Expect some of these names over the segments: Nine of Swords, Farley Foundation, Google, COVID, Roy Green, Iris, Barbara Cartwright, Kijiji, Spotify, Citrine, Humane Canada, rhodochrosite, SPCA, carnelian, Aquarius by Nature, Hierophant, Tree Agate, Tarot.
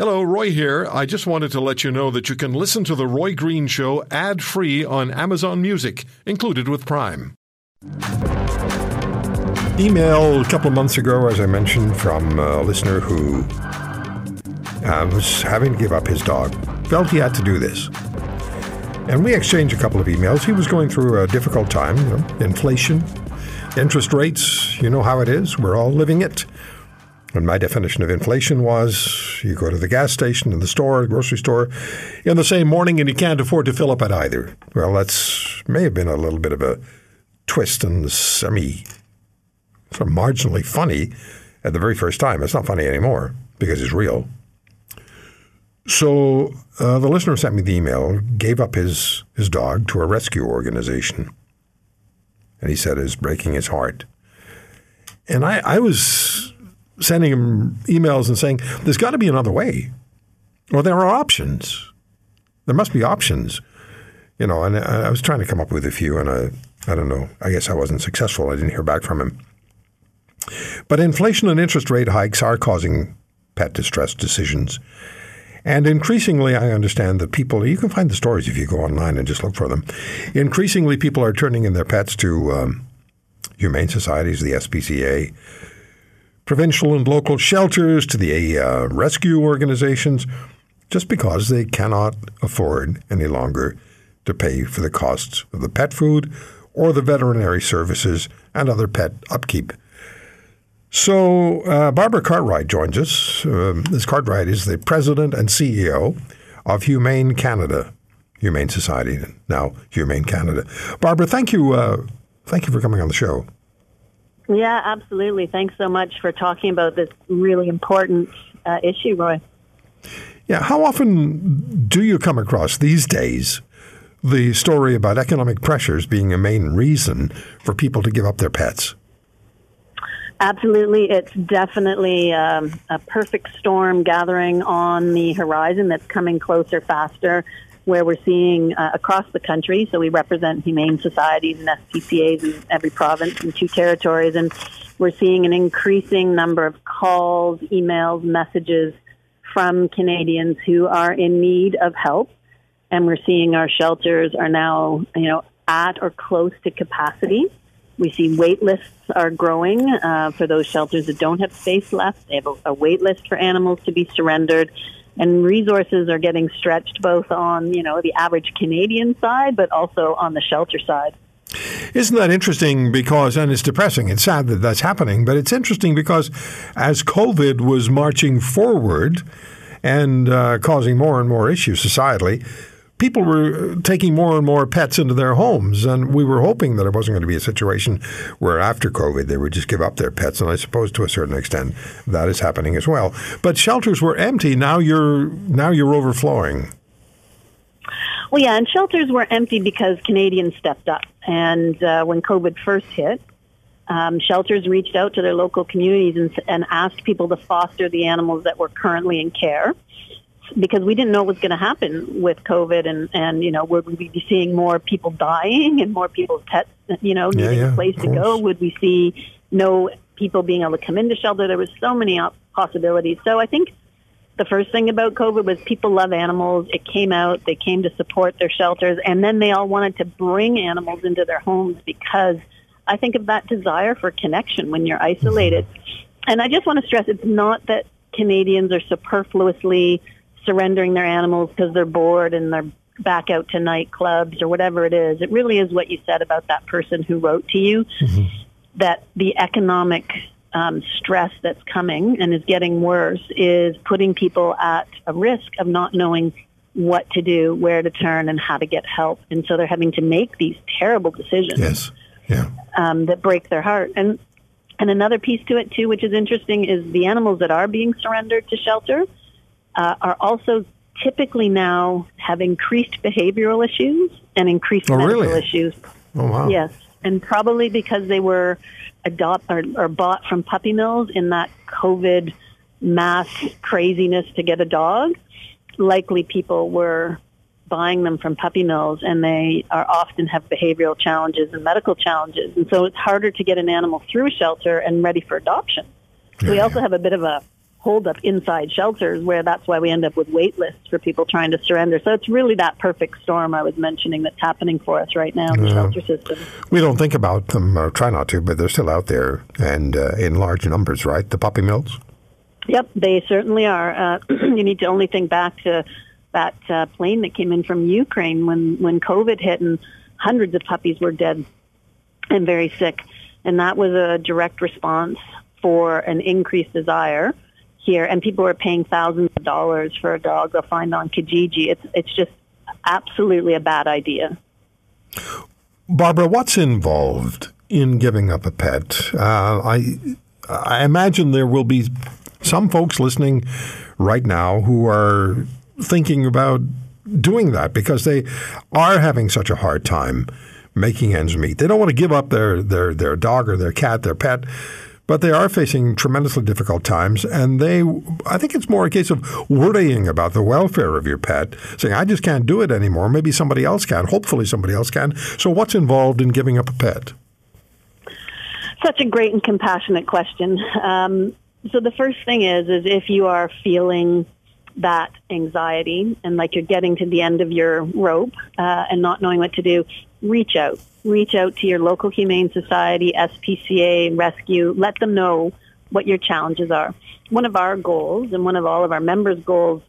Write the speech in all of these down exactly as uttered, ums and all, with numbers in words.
Hello, Roy here. I just wanted to let you know that you can listen to The Roy Green Show ad-free on Amazon Music, included with Prime. Email a couple months ago, as I mentioned, from a listener who uh, was having to give up his dog. Felt he had to do this. And we exchanged a couple of emails. He was going through a difficult time, you know, inflation, interest rates, you know how it is. We're all living it. And my definition of inflation was you go to the gas station, and the store, grocery store, in the same morning, and you can't afford to fill up at either. Well, that's may have been a little bit of a twist and semi, sort of marginally funny at the very first time. It's not funny anymore because it's real. So uh, the listener sent me the email, gave up his, his dog to a rescue organization, and he said it's breaking his heart. And I, I was sending him emails and saying, there's got to be another way. Or there are options. There must be options. You know, and I was trying to come up with a few, and I, I don't know. I guess I wasn't successful. I didn't hear back from him. But inflation and interest rate hikes are causing pet distress decisions. And increasingly, I understand that people – you can find the stories if you go online and just look for them. Increasingly, people are turning in their pets to um, humane societies, the S P C A, provincial and local shelters, to the uh, rescue organizations, just because they cannot afford any longer to pay for the costs of the pet food or the veterinary services and other pet upkeep. So uh, Barbara Cartwright joins us. Uh, Miz Cartwright is the president and C E O of Humane Canada, Humane Society, now Humane Canada. Barbara, thank you, uh, thank you for coming on the show. Yeah, absolutely. Thanks so much for talking about this really important uh, issue, Roy. Yeah, how often do you come across these days the story about economic pressures being a main reason for people to give up their pets? Absolutely. It's definitely um, a perfect storm gathering on the horizon that's coming closer, faster, where we're seeing uh, across the country. So we represent humane societies and S P C As in every province and two territories, and we're seeing an increasing number of calls, emails, messages from Canadians who are in need of help. And we're seeing our shelters are now, you know, at or close to capacity. We see wait lists are growing uh, for those shelters that don't have space left. They have a, a wait list for animals to be surrendered. And resources are getting stretched both on, you know, the average Canadian side, but also on the shelter side. Isn't that interesting? Because, and it's depressing, it's sad that that's happening, but it's interesting because as COVID was marching forward and uh, causing more and more issues societally, people were taking more and more pets into their homes, and we were hoping that it wasn't going to be a situation where after COVID they would just give up their pets, and I suppose to a certain extent that is happening as well. But shelters were empty. Now you're now you're overflowing. Well, yeah, and shelters were empty because Canadians stepped up. And uh, when COVID first hit, um, shelters reached out to their local communities and, and asked people to foster the animals that were currently in care, because we didn't know what was going to happen with COVID and, and you know, would we be seeing more people dying and more people's pets, you know, needing yeah, yeah, a place to go? Would we see no people being able to come into shelter? There was so many possibilities. So I think the first thing about COVID was people love animals. It came out. They came to support their shelters. And then they all wanted to bring animals into their homes because I think of that desire for connection when you're isolated. Mm-hmm. And I just want to stress it's not that Canadians are superfluously surrendering their animals because they're bored and they're back out to nightclubs or whatever it is. It really is what you said about that person who wrote to you, mm-hmm. that the economic um, stress that's coming and is getting worse is putting people at a risk of not knowing what to do, where to turn, and how to get help. And so they're having to make these terrible decisions yes. yeah. um, that break their heart. And and another piece to it, too, which is interesting, is the animals that are being surrendered to shelter Uh, are also typically now have increased behavioral issues and increased oh, medical really? issues. Oh, wow. Yes, and probably because they were adopt or, or bought from puppy mills in that COVID mass craziness to get a dog. Likely people were buying them from puppy mills, and they are often have behavioral challenges and medical challenges. And so it's harder to get an animal through a shelter and ready for adoption. So yeah, we also yeah. have a bit of a holdup inside shelters, where that's why we end up with wait lists for people trying to surrender. So it's really that perfect storm I was mentioning that's happening for us right now in the yeah. shelter system. We don't think about them, or try not to, but they're still out there, and uh, in large numbers, right? The puppy mills? Yep, they certainly are. Uh, you need to only think back to that uh, plane that came in from Ukraine when, when COVID hit, and hundreds of puppies were dead and very sick. And that was a direct response for an increased desire here. And people are paying thousands of dollars for a dog they'll find on Kijiji. It's, it's just absolutely a bad idea. Barbara, what's involved in giving up a pet? Uh, I I imagine there will be some folks listening right now who are thinking about doing that because they are having such a hard time making ends meet. They don't want to give up their, their, their dog or their cat, their pet, but they are facing tremendously difficult times. And they, I think it's more a case of worrying about the welfare of your pet, saying, I just can't do it anymore. Maybe somebody else can. Hopefully somebody else can. So what's involved in giving up a pet? Such a great and compassionate question. Um, so the first thing is, is if you are feeling that anxiety and like you're getting to the end of your rope uh, and not knowing what to do, reach out. Reach out to your local Humane Society, S P C A, Rescue. Let them know what your challenges are. One of our goals, and one of all of our members' goals,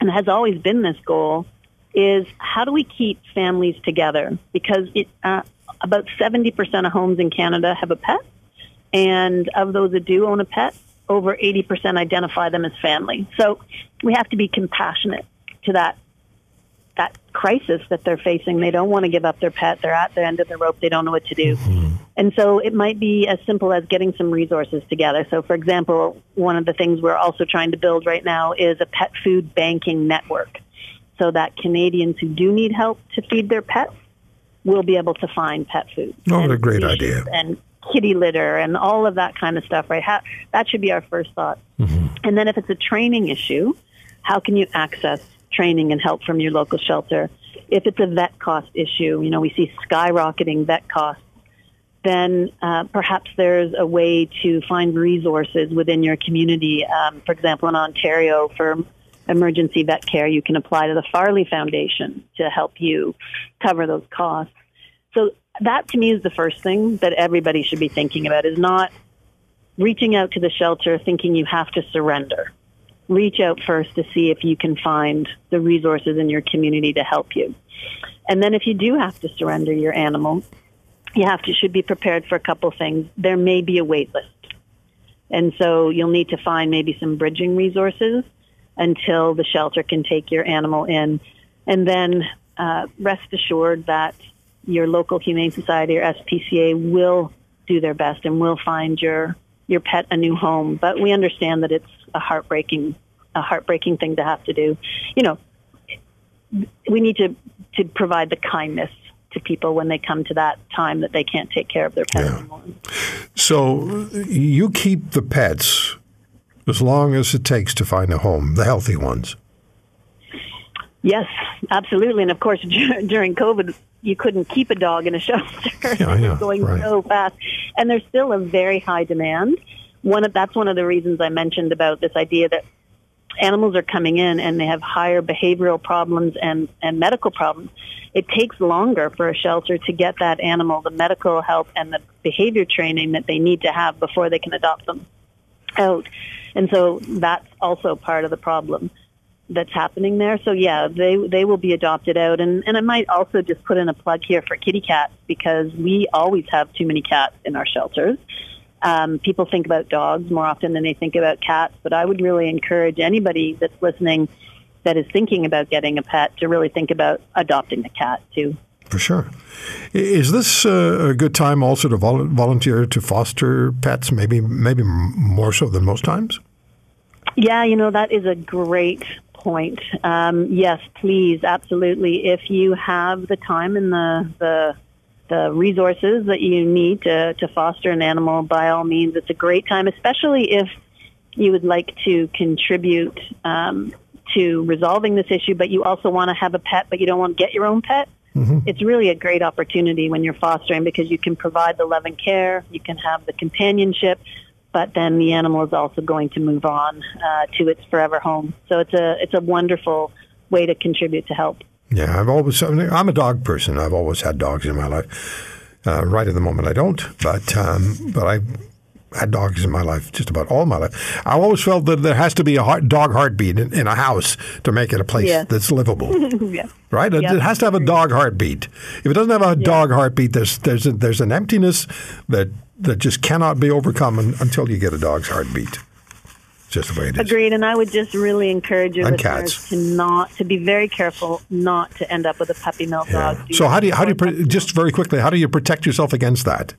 and has always been this goal, is how do we keep families together? Because it, uh, about seventy percent of homes in Canada have a pet, and of those that do own a pet, over eighty percent identify them as family. So we have to be compassionate to that that crisis that they're facing. They don't want to give up their pet. They're at the end of the rope. They don't know what to do. Mm-hmm. And so it might be as simple as getting some resources together. So, for example, one of the things we're also trying to build right now is a pet food banking network so that Canadians who do need help to feed their pets will be able to find pet food. Oh, what a great idea. And kitty litter and all of that kind of stuff, right? How, that should be our first thought. Mm-hmm. And then if it's a training issue, how can you access training and help from your local shelter? If it's a vet cost issue, you know, we see skyrocketing vet costs, then uh, perhaps there's a way to find resources within your community. Um, for example, in Ontario, for emergency vet care, you can apply to the Farley Foundation to help you cover those costs. So that, to me, is the first thing that everybody should be thinking about, is not reaching out to the shelter thinking you have to surrender. Reach out first to see if you can find the resources in your community to help you. And then if you do have to surrender your animal, you have to should be prepared for a couple things. There may be a wait list. And so you'll need to find maybe some bridging resources until the shelter can take your animal in. And then uh, rest assured that your local Humane Society or S P C A will do their best and will find your your pet a new home. But we understand that it's a heartbreaking, a heartbreaking thing to have to do. You know, we need to, to provide the kindness to people when they come to that time that they can't take care of their pets yeah. anymore. So you keep the pets as long as it takes to find a home, the healthy ones. Yes, absolutely. And of course, during COVID, you couldn't keep a dog in a shelter. Yeah, yeah, going right. so fast. And there's still a very high demand. One of, that's one of the reasons I mentioned about this idea that animals are coming in and they have higher behavioral problems and, and medical problems. It takes longer for a shelter to get that animal the medical help and the behavior training that they need to have before they can adopt them out. And so that's also part of the problem that's happening there. So yeah, they they will be adopted out. And, and I might also just put in a plug here for kitty cats, because we always have too many cats in our shelters. Um, people think about dogs more often than they think about cats, but I would really encourage anybody that's listening that is thinking about getting a pet to really think about adopting a cat too. For sure. Is this a good time also to vol- volunteer to foster pets, maybe maybe more so than most times? Yeah, you know, that is a great point. Um, yes, please, absolutely. If you have the time and the, the the resources that you need to, to foster an animal, by all means, it's a great time, especially if you would like to contribute um, to resolving this issue, but you also want to have a pet, but you don't want to get your own pet. Mm-hmm. It's really a great opportunity when you're fostering, because you can provide the love and care, you can have the companionship, but then the animal is also going to move on uh, to its forever home. So it's a it's a wonderful way to contribute to help. Yeah, I've always I'm a dog person. I've always had dogs in my life. Uh, right at the moment, I don't, but um, but I. had dogs in my life, just about all my life. I always felt that there has to be a heart, dog heartbeat in, in a house to make it a place yeah. that's livable. yeah. Right? It, yeah. it has to have a dog heartbeat. If it doesn't have a yeah. dog heartbeat, there's there's a, there's an emptiness that that just cannot be overcome un, until you get a dog's heartbeat. Just the way it is. Agreed, and I would just really encourage your listeners to not to be very careful not to end up with a puppy mill yeah. dog. Do so how do you how do you pre- just very quickly how do you protect yourself against that?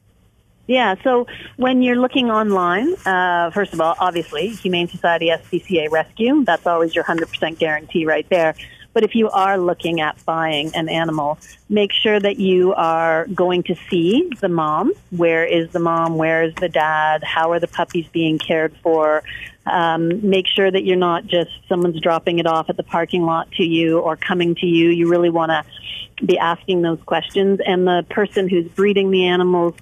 Yeah, so when you're looking online, uh, first of all, obviously, Humane Society S P C A Rescue, that's always your one hundred percent guarantee right there. But if you are looking at buying an animal, make sure that you are going to see the mom. Where is the mom? Where is the dad? How are the puppies being cared for? Um, make sure that you're not just someone's dropping it off at the parking lot to you or coming to you. You really want to be asking those questions. And the person who's breeding the animals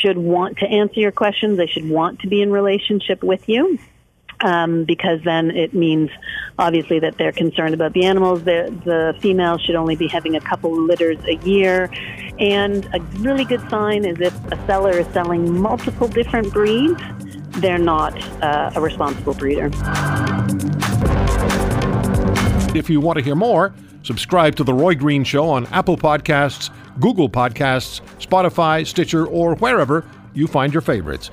should want to answer your questions. They should want to be in relationship with you, um, because then it means, obviously, that they're concerned about the animals. The, the females should only be having a couple litters a year. And a really good sign is if a seller is selling multiple different breeds, they're not uh, a responsible breeder. If you want to hear more, subscribe to The Roy Green Show on Apple Podcasts, Google Podcasts, Spotify, Stitcher, or wherever you find your favorites.